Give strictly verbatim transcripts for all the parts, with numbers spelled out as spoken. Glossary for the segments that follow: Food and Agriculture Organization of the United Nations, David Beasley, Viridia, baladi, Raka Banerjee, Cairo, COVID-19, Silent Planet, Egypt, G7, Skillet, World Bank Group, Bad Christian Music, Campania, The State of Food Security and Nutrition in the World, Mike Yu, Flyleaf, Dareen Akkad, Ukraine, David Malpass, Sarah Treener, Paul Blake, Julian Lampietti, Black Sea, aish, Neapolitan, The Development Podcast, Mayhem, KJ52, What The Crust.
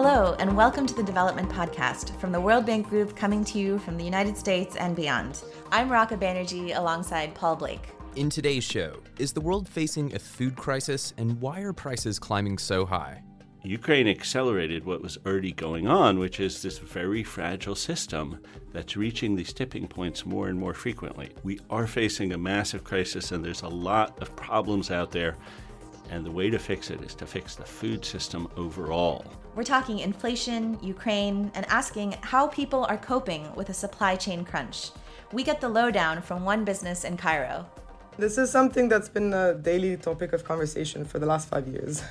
Hello, and welcome to The Development Podcast from the World Bank Group, coming to you from the United States and beyond. I'm Raka Banerjee alongside Paul Blake. In today's show, is the world facing a food crisis, and why are prices climbing so high? Ukraine accelerated what was already going on, which is this very fragile system that's reaching these tipping points more and more frequently. We are facing a massive crisis, and there's a lot of problems out there. And the way to fix it is to fix the food system overall. We're talking inflation, Ukraine, and asking how people are coping with a supply chain crunch. We get the lowdown from one business in Cairo. This is something that's been a daily topic of conversation for the last five years.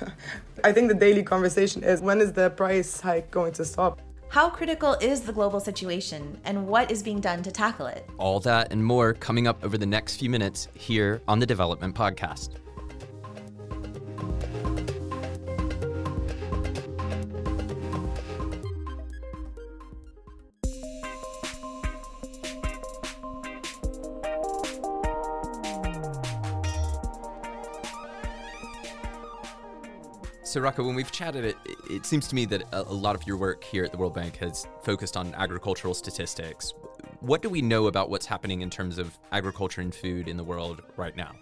I think the daily conversation is, when is the price hike going to stop? How critical is the global situation, and what is being done to tackle it? All that and more coming up over the next few minutes here on The Development Podcast. So Raka, when we've chatted, it, it seems to me that a lot of your work here at the World Bank has focused on agricultural statistics. What do we know about what's happening in terms of agriculture and food in the world right now?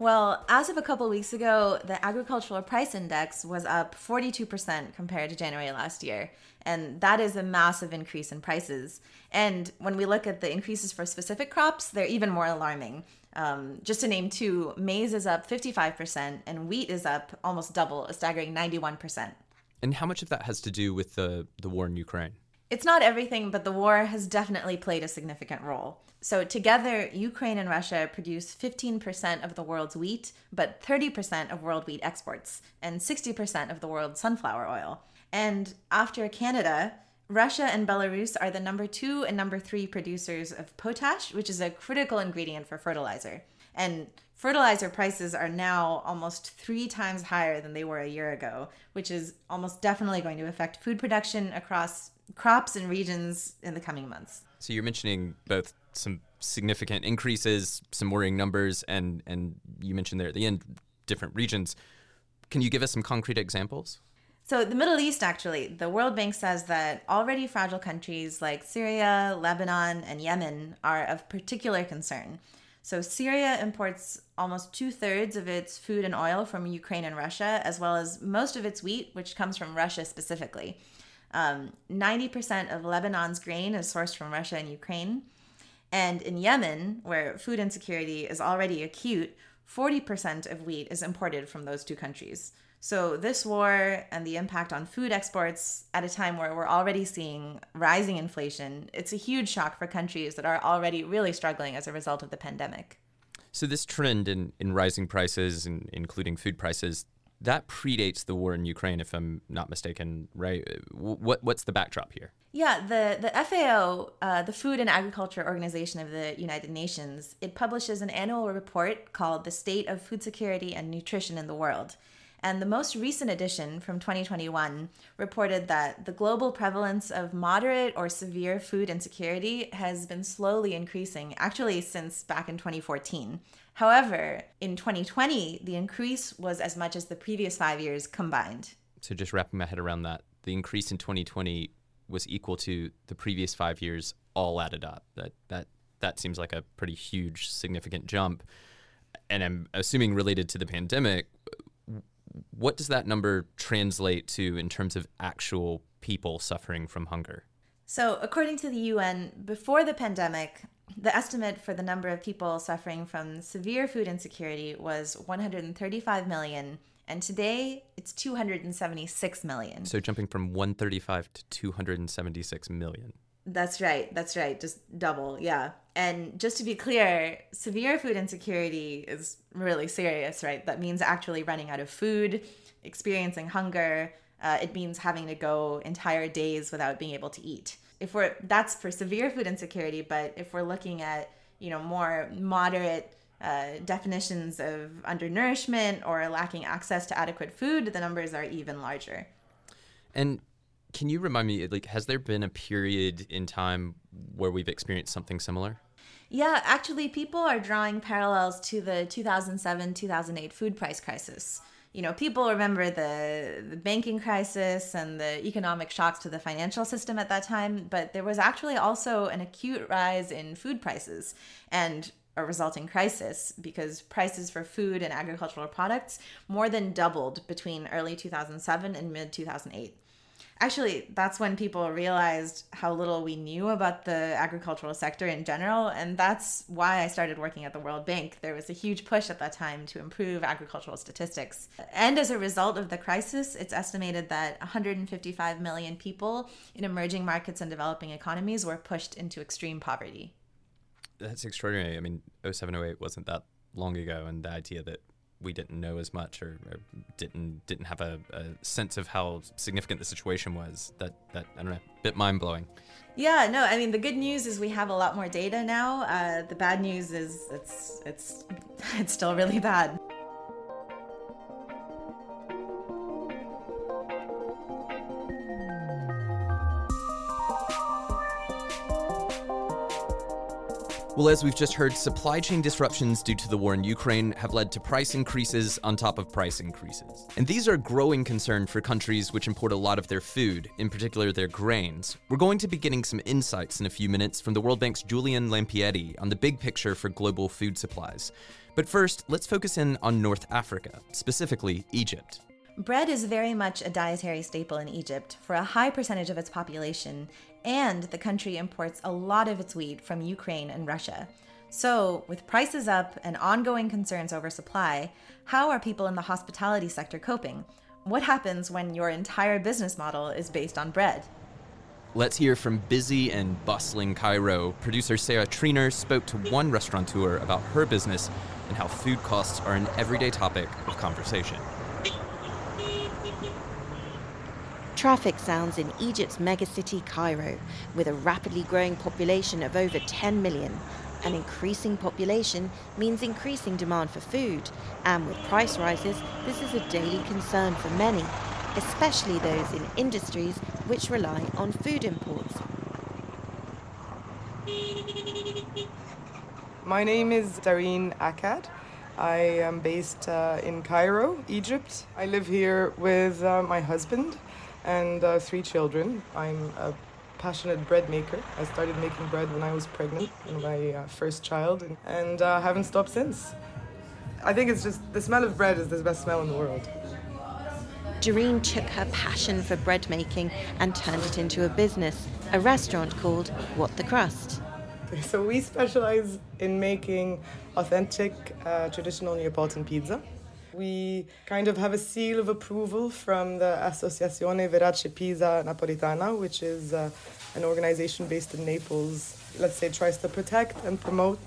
Well, as of a couple of weeks ago, the agricultural price index was up forty-two percent compared to January last year. And that is a massive increase in prices. And when we look at the increases for specific crops, they're even more alarming. Um, just to name two, maize is up fifty-five percent and wheat is up almost double, a staggering ninety-one percent. And how much of that has to do with the, the war in Ukraine? It's not everything, but the war has definitely played a significant role. So together, Ukraine and Russia produce fifteen percent of the world's wheat, but thirty percent of world wheat exports and sixty percent of the world's sunflower oil. And after Canada, Russia and Belarus are the number two and number three producers of potash, which is a critical ingredient for fertilizer. And fertilizer prices are now almost three times higher than they were a year ago, which is almost definitely going to affect food production across crops and regions in the coming months. So you're mentioning both some significant increases, some worrying numbers, and, and you mentioned there at the end, different regions. Can you give us some concrete examples? So the Middle East, actually, the World Bank says that already fragile countries like Syria, Lebanon, and Yemen are of particular concern. So Syria imports almost two-thirds of its food and oil from Ukraine and Russia, as well as most of its wheat, which comes from Russia specifically. Um, ninety percent of Lebanon's grain is sourced from Russia and Ukraine. And in Yemen, where food insecurity is already acute, forty percent of wheat is imported from those two countries. So this war and the impact on food exports at a time where we're already seeing rising inflation, it's a huge shock for countries that are already really struggling as a result of the pandemic. So this trend in, in rising prices, and including food prices, that predates the war in Ukraine, if I'm not mistaken, right? What What's the backdrop here? Yeah, the, the F A O, uh, the Food and Agriculture Organization of the United Nations, it publishes an annual report called The State of Food Security and Nutrition in the World. And the most recent edition from twenty twenty-one reported that the global prevalence of moderate or severe food insecurity has been slowly increasing, actually since back in twenty fourteen. However, in twenty twenty, the increase was as much as the previous five years combined. So just wrapping my head around that, the increase in twenty twenty was equal to the previous five years all added up. That that that seems like a pretty huge, significant jump. And I'm assuming related to the pandemic. What does that number translate to in terms of actual people suffering from hunger? So according to the U N, before the pandemic, the estimate for the number of people suffering from severe food insecurity was one hundred thirty-five million, and today it's two hundred seventy-six million. So jumping from one hundred thirty-five to two hundred seventy-six million. That's right. That's right. Just double. Yeah. And just to be clear, severe food insecurity is really serious, right? That means actually running out of food, experiencing hunger. Uh, it means having to go entire days without being able to eat. If we're that's for severe food insecurity, but if we're looking at, you know, more moderate uh, definitions of undernourishment or lacking access to adequate food, the numbers are even larger. And can you remind me, like, has there been a period in time where we've experienced something similar? Yeah, actually, people are drawing parallels to the two thousand seven, two thousand eight food price crisis. you know, people remember the, the banking crisis and the economic shocks to the financial system at that time, but there was actually also an acute rise in food prices and a resulting crisis, because prices for food and agricultural products more than doubled between early two thousand seven and mid two thousand eight. Actually, that's when people realized how little we knew about the agricultural sector in general, and that's why I started working at the World Bank. There was a huge push at that time to improve agricultural statistics. And as a result of the crisis, it's estimated that one hundred fifty-five million people in emerging markets and developing economies were pushed into extreme poverty. That's extraordinary. I mean, oh seven oh eight wasn't that long ago, and the idea that we didn't know as much or, or didn't didn't have a, a sense of how significant the situation was, that, that I don't know, a bit mind-blowing. Yeah, no, I mean, the good news is we have a lot more data now. Uh, the bad news is it's it's it's still really bad. Well, as we've just heard, supply chain disruptions due to the war in Ukraine have led to price increases on top of price increases. And these are a growing concern for countries which import a lot of their food, in particular their grains. We're going to be getting some insights in a few minutes from the World Bank's Julian Lampietti on the big picture for global food supplies. But first, let's focus in on North Africa, specifically Egypt. Bread is very much a dietary staple in Egypt for a high percentage of its population, and the country imports a lot of its wheat from Ukraine and Russia. So, with prices up and ongoing concerns over supply, how are people in the hospitality sector coping? What happens when your entire business model is based on bread? Let's hear from busy and bustling Cairo. Producer Sarah Treener spoke to one restaurateur about her business and how food costs are an everyday topic of conversation. Traffic sounds in Egypt's megacity Cairo, with a rapidly growing population of over ten million. An increasing population means increasing demand for food, and with price rises, this is a daily concern for many, especially those in industries which rely on food imports. My name is Dareen Akkad. I am based uh, in Cairo, Egypt. I live here with uh, my husband and uh, three children. I'm a passionate bread maker. I started making bread when I was pregnant with my uh, first child, and, and uh, haven't stopped since. I think it's just the smell of bread is the best smell in the world. Dareen took her passion for bread making and turned it into a business, a restaurant called What The Crust. So we specialize in making authentic uh, traditional Neapolitan pizza. We kind of have a seal of approval from the Associazione Verace Pizza Napoletana, which is uh, an organization based in Naples, let's say tries to protect and promote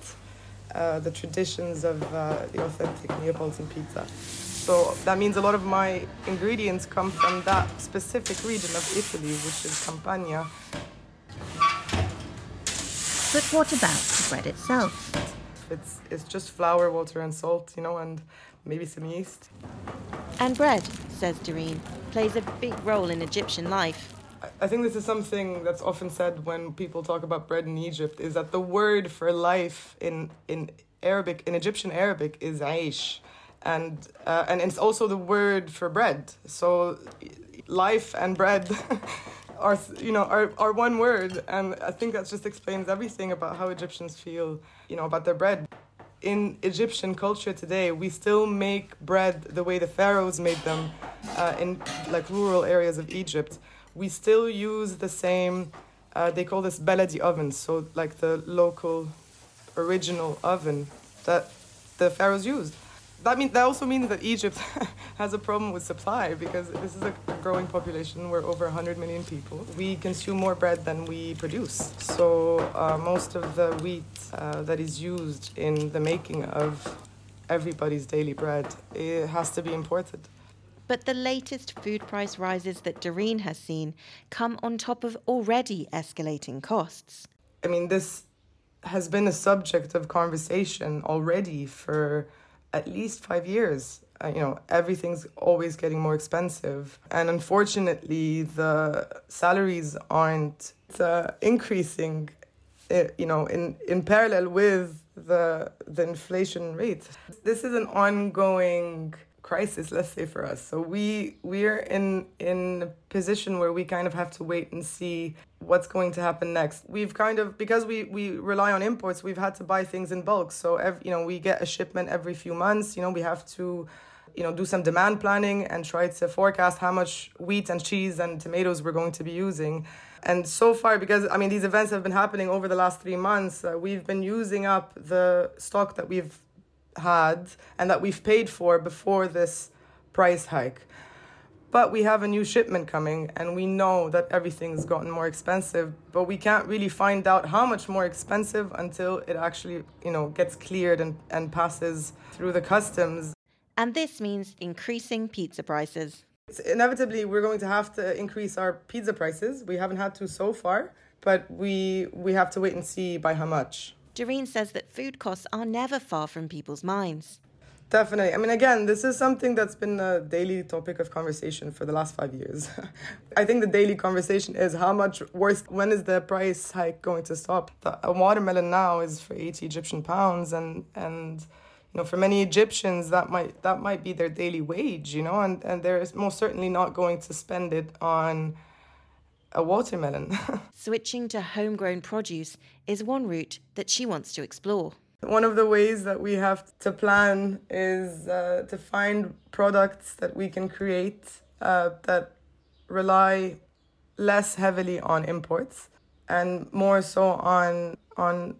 uh, the traditions of uh, the authentic Neapolitan pizza. So that means a lot of my ingredients come from that specific region of Italy, which is Campania. But what about the bread itself? It's, it's just flour, water and salt, you know, and maybe some yeast. And bread, says Dareen, plays a big role in Egyptian life. I think this is something that's often said when people talk about bread in Egypt, is that the word for life in, in Arabic, in Egyptian Arabic, is aish. And, uh, and it's also the word for bread. So life and bread are, you know, are, are one word. And I think that just explains everything about how Egyptians feel, you know, about their bread. In Egyptian culture today, we still make bread the way the pharaohs made them uh, in like rural areas of Egypt. We still use the same, uh, they call this baladi ovens, so like the local original oven that the pharaohs used. That mean, that also means that Egypt has a problem with supply, because this is a growing population. We're over one hundred million people. We consume more bread than we produce. So uh, most of the wheat uh, that is used in the making of everybody's daily bread, it has to be imported. But the latest food price rises that Dareen has seen come on top of already escalating costs. I mean, this has been a subject of conversation already for at least five years. Uh, you know, everything's always getting more expensive. And unfortunately, the salaries aren't uh, increasing, uh, you know, in, in parallel with the the inflation rate. This is an ongoing crisis, let's say, for us. So we we're in in a position where we kind of have to wait and see what's going to happen next. We've kind of, because we we rely on imports, we've had to buy things in bulk. So every, you know, we get a shipment every few months. You know, we have to, you know, do some demand planning and try to forecast how much wheat and cheese and tomatoes we're going to be using. And so far, because, I mean, these events have been happening over the last three months, uh, we've been using up the stock that we've had and that we've paid for before this price hike. But we have a new shipment coming, and we know that everything's gotten more expensive, but we can't really find out how much more expensive until it actually, you know, gets cleared and, and passes through the customs. And this means increasing pizza prices. It's inevitably, we're going to have to increase our pizza prices. We haven't had to so far, but we we have to wait and see by how much. Dareen says that food costs are never far from people's minds. Definitely. I mean, again, this is something that's been a daily topic of conversation for the last five years. I think the daily conversation is how much worse, when is the price hike going to stop? A watermelon now is for eighty Egyptian pounds, and... and you know, for many Egyptians, that might that might be their daily wage, you know, and, and they're most certainly not going to spend it on a watermelon. Switching to homegrown produce is one route that she wants to explore. One of the ways that we have to plan is uh, to find products that we can create uh, that rely less heavily on imports and more so on on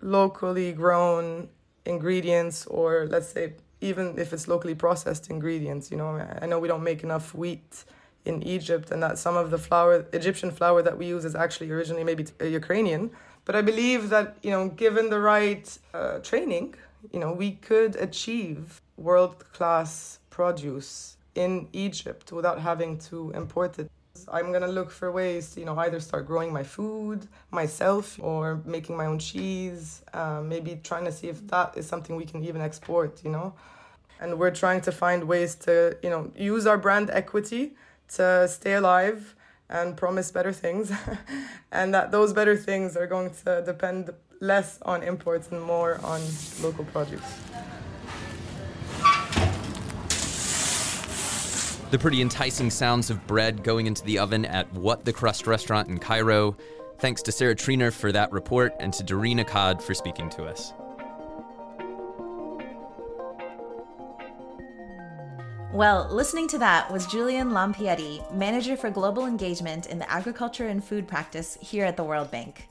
locally grown ingredients, or let's say even if it's locally processed ingredients. You know, I know we don't make enough wheat in Egypt, and that some of the flour, Egyptian flour that we use is actually originally maybe Ukrainian. But I believe that, you know, given the right uh, training, you know, we could achieve world-class produce in Egypt without having to import it. I'm going to look for ways to, you know, either start growing my food myself or making my own cheese, uh, maybe trying to see if that is something we can even export, you know. And we're trying to find ways to, you know, use our brand equity to stay alive and promise better things. And that those better things are going to depend less on imports and more on local produce. The pretty enticing sounds of bread going into the oven at What The Crust restaurant in Cairo. Thanks to Sarah Treanor for that report and to Dareen Akkad for speaking to us. Well, listening to that was Julian Lampietti, Manager for Global Engagement in the Agriculture and Food Practice here at the World Bank.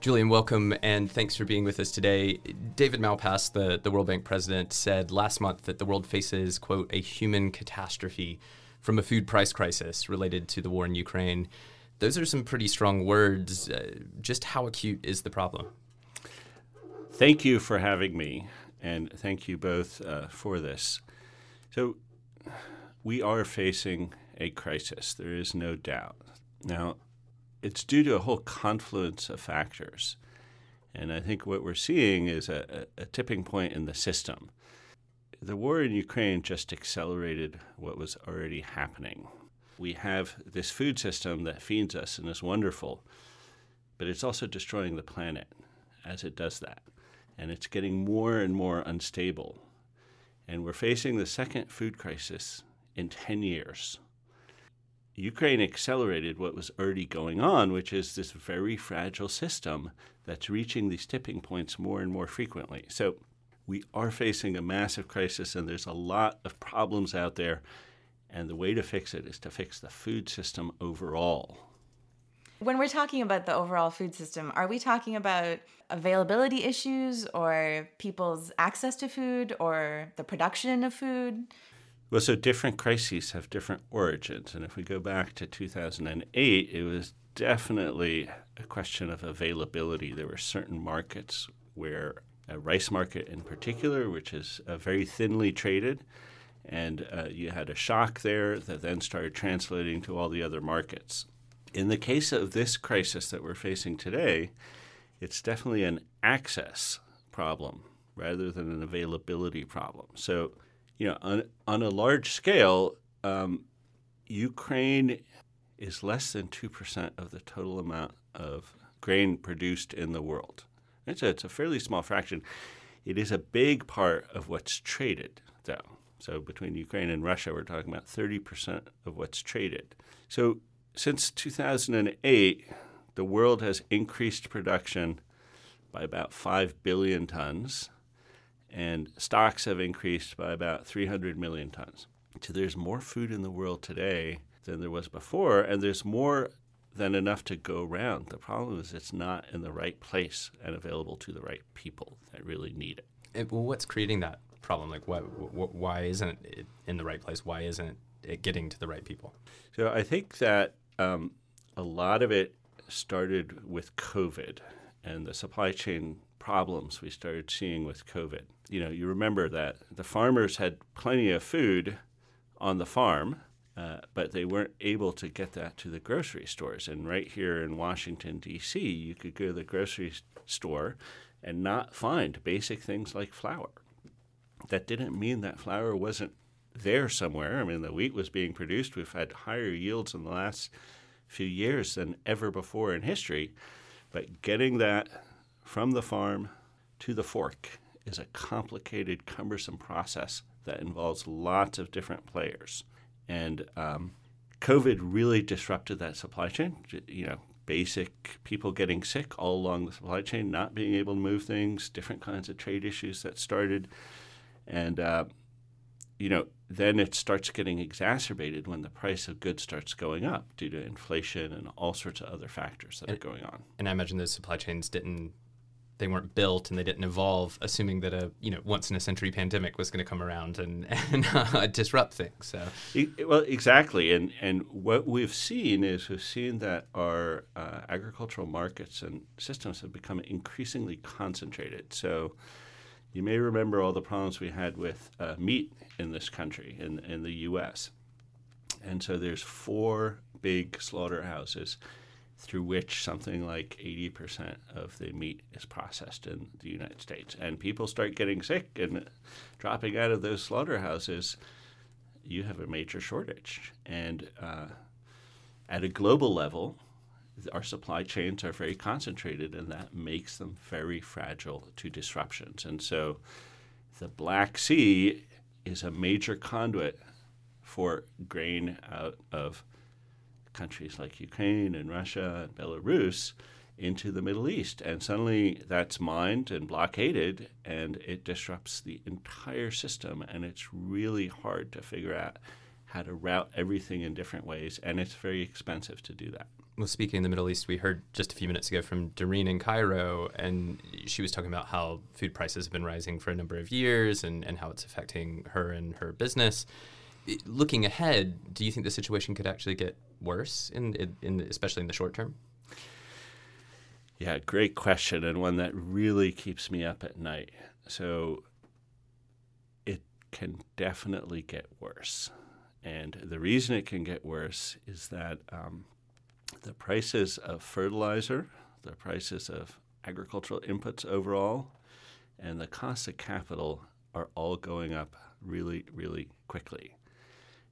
Julian, welcome, and thanks for being with us today. David Malpass, the, the World Bank president, said last month that the world faces, quote, a human catastrophe from a food price crisis related to the war in Ukraine. Those are some pretty strong words. Uh, just how acute is the problem? Thank you for having me, and thank you both uh, for this. So we are facing a crisis. There is no doubt. Now, it's due to a whole confluence of factors. And I think what we're seeing is a, a tipping point in the system. The war in Ukraine just accelerated what was already happening. We have this food system that feeds us and is wonderful, but it's also destroying the planet as it does that. And it's getting more and more unstable. And we're facing the second food crisis in ten years. Ukraine accelerated what was already going on, which is this very fragile system that's reaching these tipping points more and more frequently. So we are facing a massive crisis, and there's a lot of problems out there. And the way to fix it is to fix the food system overall. When we're talking about the overall food system, are we talking about availability issues or people's access to food or the production of food? Well, so different crises have different origins. And if we go back to two thousand eight, it was definitely a question of availability. There were certain markets where a rice market in particular, which is uh, very thinly traded, and uh, you had a shock there that then started translating to all the other markets. In the case of this crisis that we're facing today, it's definitely an access problem rather than an availability problem. So, you know, on, on a large scale, um, Ukraine is less than two percent of the total amount of grain produced in the world. And so it's a fairly small fraction. It is a big part of what's traded, though. So between Ukraine and Russia, we're talking about thirty percent of what's traded. So since two thousand eight, the world has increased production by about five billion tons, and stocks have increased by about three hundred million tons. So there's more food in the world today than there was before, and there's more than enough to go around. The problem is it's not in the right place and available to the right people that really need it. it well, what's creating that problem? Like, what, what, why isn't it in the right place? Why isn't it getting to the right people? So I think that um, a lot of it started with COVID and the supply chain problems we started seeing with COVID. You know, you remember that the farmers had plenty of food on the farm, uh, but they weren't able to get that to the grocery stores. And right here in Washington, D C, you could go to the grocery store and not find basic things like flour. That didn't mean that flour wasn't there somewhere. I mean, the wheat was being produced. We've had higher yields in the last few years than ever before in history. But getting that from the farm to the fork is a complicated, cumbersome process that involves lots of different players. And um, COVID really disrupted that supply chain. You know, basic people getting sick all along the supply chain, not being able to move things, different kinds of trade issues that started. And, uh, you know, then it starts getting exacerbated when the price of goods starts going up due to inflation and all sorts of other factors that and, are going on. And I imagine those supply chains didn't, they weren't built and they didn't evolve, assuming that a, you know, once in a century pandemic was going to come around and, and uh, disrupt things. So, it, well, exactly. And and what we've seen is we've seen that our uh, agricultural markets and systems have become increasingly concentrated. So you may remember all the problems we had with uh, meat in this country, in, in the U S. And so there's four big slaughterhouses through which something like eighty percent of the meat is processed in the United States. And people start getting sick and dropping out of those slaughterhouses, you have a major shortage. And uh, at a global level, our supply chains are very concentrated, and that makes them very fragile to disruptions. And so the Black Sea is a major conduit for grain out of countries like Ukraine and Russia and Belarus into the Middle East. And suddenly that's mined and blockaded, and it disrupts the entire system. And it's really hard to figure out how to route everything in different ways, and it's very expensive to do that. Well, speaking in the Middle East, we heard just a few minutes ago from Dareen in Cairo, and she was talking about how food prices have been rising for a number of years and, and how it's affecting her and her business. Looking ahead, do you think the situation could actually get worse, in, in especially in the short term? Yeah, great question, and one that really keeps me up at night. So it can definitely get worse. And the reason it can get worse is that um, the prices of fertilizer, the prices of agricultural inputs overall, and the cost of capital are all going up really, really quickly.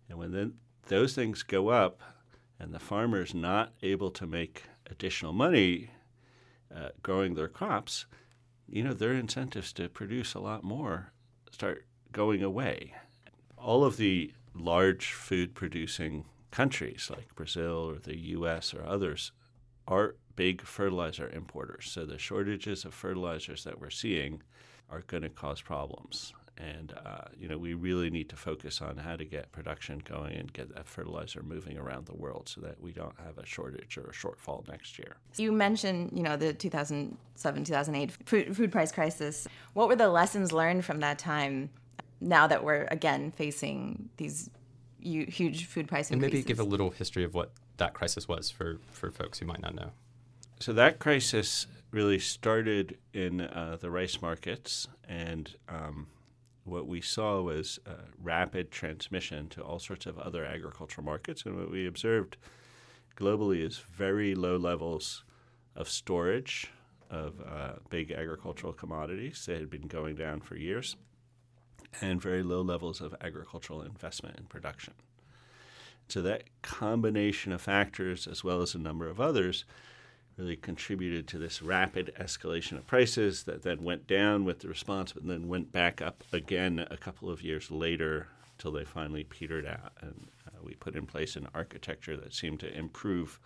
And when then those things go up and the farmer's not able to make additional money uh, growing their crops, you know, their incentives to produce a lot more start going away. All of the large food-producing countries like Brazil or the U S or others are big fertilizer importers. So the shortages of fertilizers that we're seeing are going to cause problems. And, uh, you know, we really need to focus on how to get production going and get that fertilizer moving around the world so that we don't have a shortage or a shortfall next year. You mentioned, you know, the two thousand seven, two thousand eight food price crisis. What were the lessons learned from that time now that we're, again, facing these huge food price increases? And maybe give a little history of what that crisis was for, for folks who might not know. So that crisis really started in uh, the rice markets, and um, what we saw was uh, rapid transmission to all sorts of other agricultural markets. And what we observed globally is very low levels of storage of uh, big agricultural commodities. They had been going down for years, and very low levels of agricultural investment in production. So that combination of factors, as well as a number of others, really contributed to this rapid escalation of prices that then went down with the response, but then went back up again a couple of years later till they finally petered out. And uh, we put in place an architecture that seemed to improve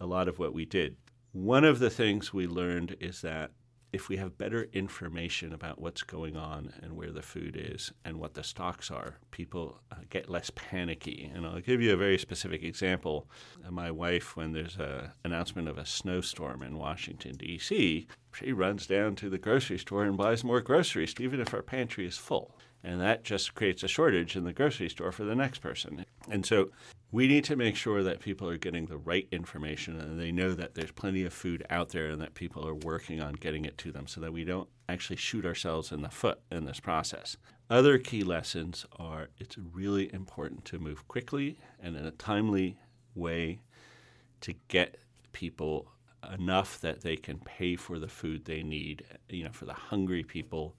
a lot of what we did. One of the things we learned is that if we have better information about what's going on and where the food is and what the stocks are, people uh, get less panicky. And I'll give you a very specific example. My wife, when there's an announcement of a snowstorm in Washington, D C, she runs down to the grocery store and buys more groceries, even if our pantry is full. And that just creates a shortage in the grocery store for the next person. And so we need to make sure that people are getting the right information and they know that there's plenty of food out there and that people are working on getting it to them so that we don't actually shoot ourselves in the foot in this process. Other key lessons are it's really important to move quickly and in a timely way to get people enough that they can pay for the food they need, you know, for the hungry people,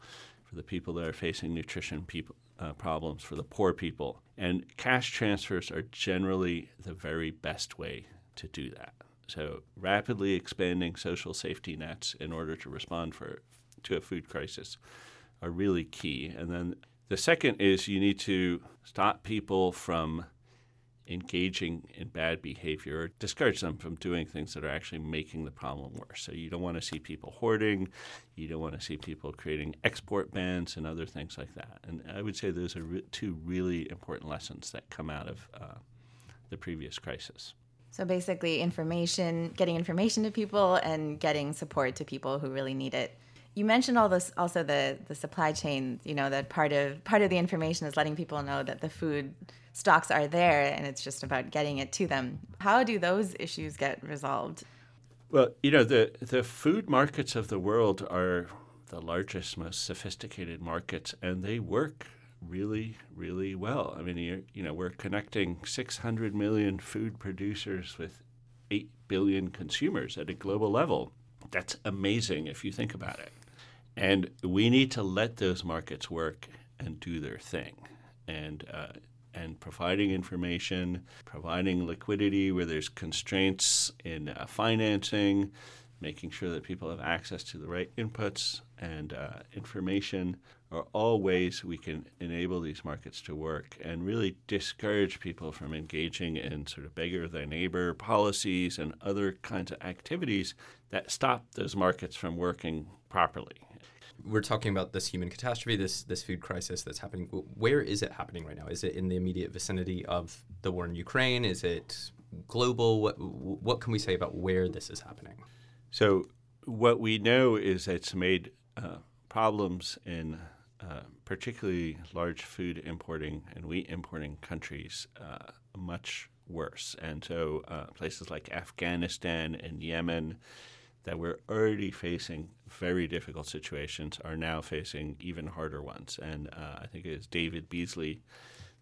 the people that are facing nutrition people, uh, problems, for the poor people. And cash transfers are generally the very best way to do that. So rapidly expanding social safety nets in order to respond for, to a food crisis are really key. And then the second is you need to stop people from engaging in bad behavior or discourage them from doing things that are actually making the problem worse. So you don't want to see people hoarding. You don't want to see people creating export bans and other things like that. And I would say those are re- two really important lessons that come out of uh, the previous crisis. So basically information, getting information to people and getting support to people who really need it. You mentioned all this, also the, the supply chain, you know, that part of part of the information is letting people know that the food stocks are there and it's just about getting it to them. How do those issues get resolved? Well, you know, the, the food markets of the world are the largest, most sophisticated markets, and they work really, really well. I mean, you're, you know, we're connecting six hundred million food producers with eight billion consumers at a global level. That's amazing if you think about it. And we need to let those markets work and do their thing. And uh, and providing information, providing liquidity where there's constraints in uh, financing, making sure that people have access to the right inputs and uh, information are all ways we can enable these markets to work and really discourage people from engaging in sort of beggar thy neighbor policies and other kinds of activities that stop those markets from working properly. We're talking about this human catastrophe, this this food crisis that's happening. Where is it happening right now? Is it in the immediate vicinity of the war in Ukraine? Is it global? What what can we say about where this is happening? So what we know is it's made uh, problems in Uh, particularly large food importing and wheat importing countries uh, much worse. And so uh, places like Afghanistan and Yemen that were already facing very difficult situations are now facing even harder ones. And uh, I think it was David Beasley,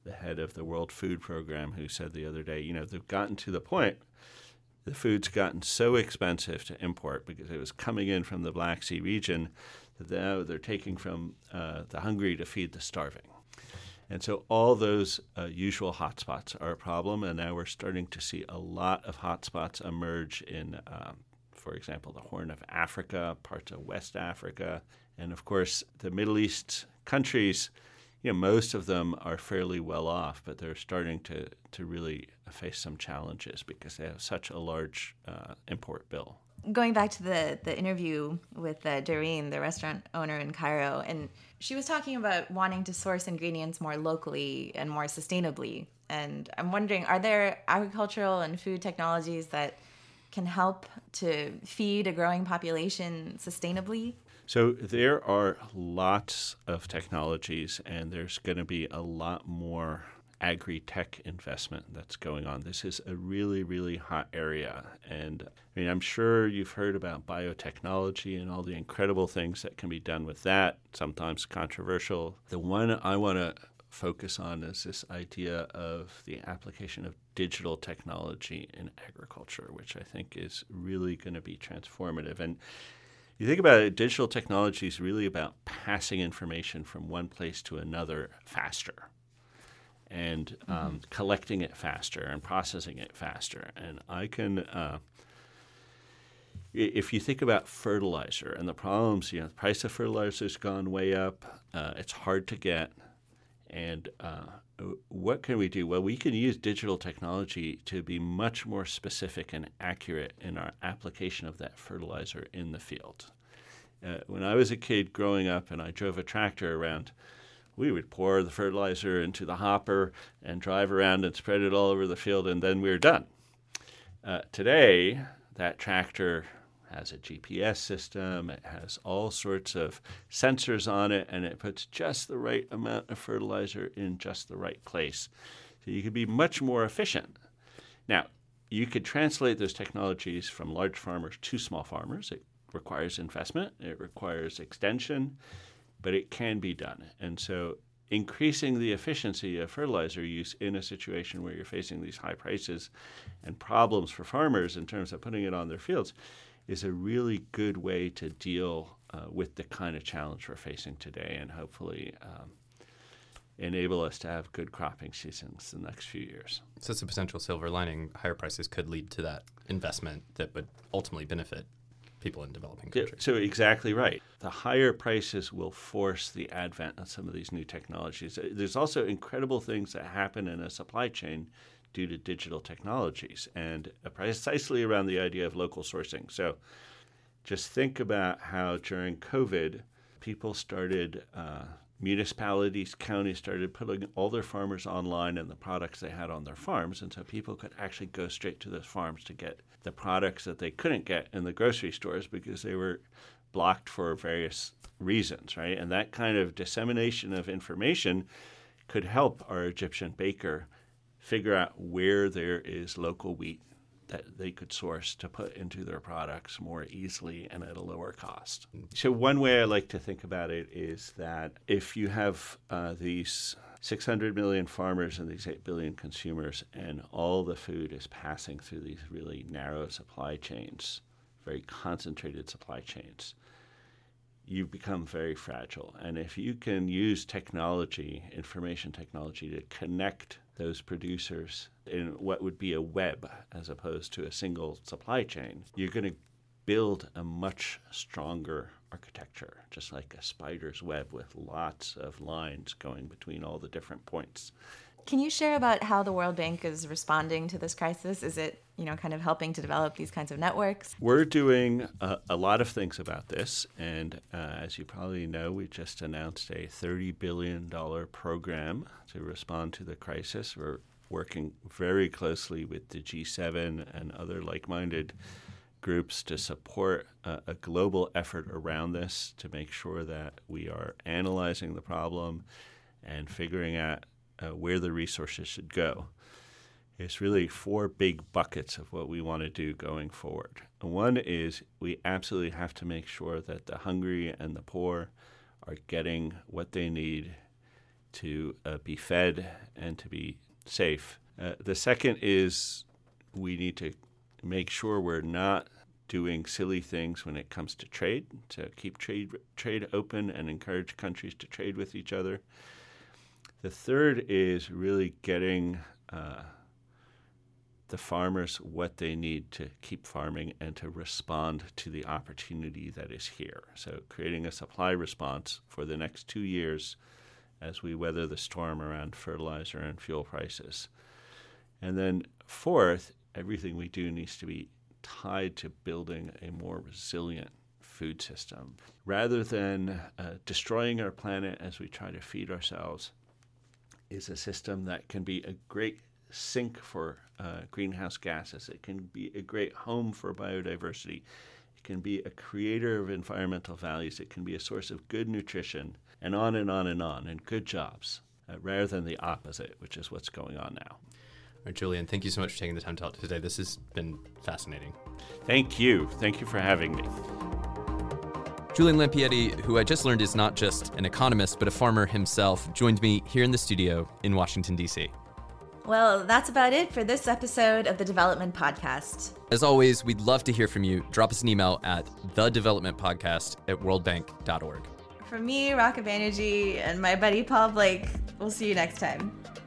the head of the World Food Program, who said the other day, you know, they've gotten to the point the food's gotten so expensive to import because it was coming in from the Black Sea region that now they're taking from uh, the hungry to feed the starving. And so all those uh, usual hotspots are a problem, and now we're starting to see a lot of hotspots emerge in, um, for example, the Horn of Africa, parts of West Africa, and of course the Middle East countries. You know, most of them are fairly well off, but they're starting to, to really face some challenges because they have such a large uh, import bill. Going back to the, the interview with uh, Dareen, the restaurant owner in Cairo, and she was talking about wanting to source ingredients more locally and more sustainably. And I'm wondering, are there agricultural and food technologies that can help to feed a growing population sustainably? So there are lots of technologies, and there's going to be a lot more agri-tech investment that's going on. This is a really, really hot area. And I mean, I'm sure you've heard about biotechnology and all the incredible things that can be done with that, sometimes controversial. The one I want to focus on is this idea of the application of digital technology in agriculture, which I think is really going to be transformative. And you think about it, digital technology is really about passing information from one place to another faster and um, mm-hmm. collecting it faster and processing it faster. And I can, uh, if you think about fertilizer and the problems, you know, the price of fertilizer has gone way up. Uh, it's hard to get. And uh, what can we do? Well, we can use digital technology to be much more specific and accurate in our application of that fertilizer in the field. Uh, when I was a kid growing up and I drove a tractor around, we would pour the fertilizer into the hopper and drive around and spread it all over the field, and then we were done. Uh, today, that tractor has a G P S system, it has all sorts of sensors on it, and it puts just the right amount of fertilizer in just the right place. So you can be much more efficient. Now, you could translate those technologies from large farmers to small farmers. It requires investment, it requires extension, but it can be done. And so increasing the efficiency of fertilizer use in a situation where you're facing these high prices and problems for farmers in terms of putting it on their fields is a really good way to deal uh, with the kind of challenge we're facing today, and hopefully um, enable us to have good cropping seasons in the next few years. So it's a potential silver lining. Higher prices could lead to that investment that would ultimately benefit people in developing countries. So exactly right. The higher prices will force the advent of some of these new technologies. There's also incredible things that happen in a supply chain due to digital technologies, and precisely around the idea of local sourcing. So just think about how during COVID, people started, uh, municipalities, counties started putting all their farmers online and the products they had on their farms, and so people could actually go straight to those farms to get the products that they couldn't get in the grocery stores because they were blocked for various reasons, right? And that kind of dissemination of information could help our Egyptian baker figure out where there is local wheat that they could source to put into their products more easily and at a lower cost. So one way I like to think about it is that if you have uh, these six hundred million farmers and these eight billion consumers, and all the food is passing through these really narrow supply chains, very concentrated supply chains, you become very fragile. And if you can use technology, information technology, to connect those producers in what would be a web as opposed to a single supply chain, you're going to build a much stronger architecture, just like a spider's web with lots of lines going between all the different points. Can you share about how the World Bank is responding to this crisis? Is it, you know, kind of helping to develop these kinds of networks? We're doing a, a lot of things about this. And uh, as you probably know, we just announced a thirty billion dollars program to respond to the crisis. We're working very closely with the G seven and other like-minded groups to support a, a global effort around this to make sure that we are analyzing the problem and figuring out Uh, where the resources should go. It's really four big buckets of what we want to do going forward. One is we absolutely have to make sure that the hungry and the poor are getting what they need to uh, be fed and to be safe. Uh, the second is we need to make sure we're not doing silly things when it comes to trade, to keep trade trade open and encourage countries to trade with each other. The third is really getting uh, the farmers what they need to keep farming and to respond to the opportunity that is here. So creating a supply response for the next two years as we weather the storm around fertilizer and fuel prices. And then fourth, everything we do needs to be tied to building a more resilient food system. Rather than uh, destroying our planet as we try to feed ourselves, is a system that can be a great sink for uh, greenhouse gases. It can be a great home for biodiversity. It can be a creator of environmental values. It can be a source of good nutrition, and on and on and on, and good jobs, uh, rather than the opposite, which is what's going on now. All right, Julian, thank you so much for taking the time to talk today. This has been fascinating. Thank you. Thank you for having me. Julian Lampietti, who I just learned is not just an economist, but a farmer himself, joined me here in the studio in Washington, D C. Well, that's about it for this episode of The Development Podcast. As always, we'd love to hear from you. Drop us an email at the development podcast at world bank dot org. From me, Raka Banerjee, and my buddy Paul Blake, we'll see you next time.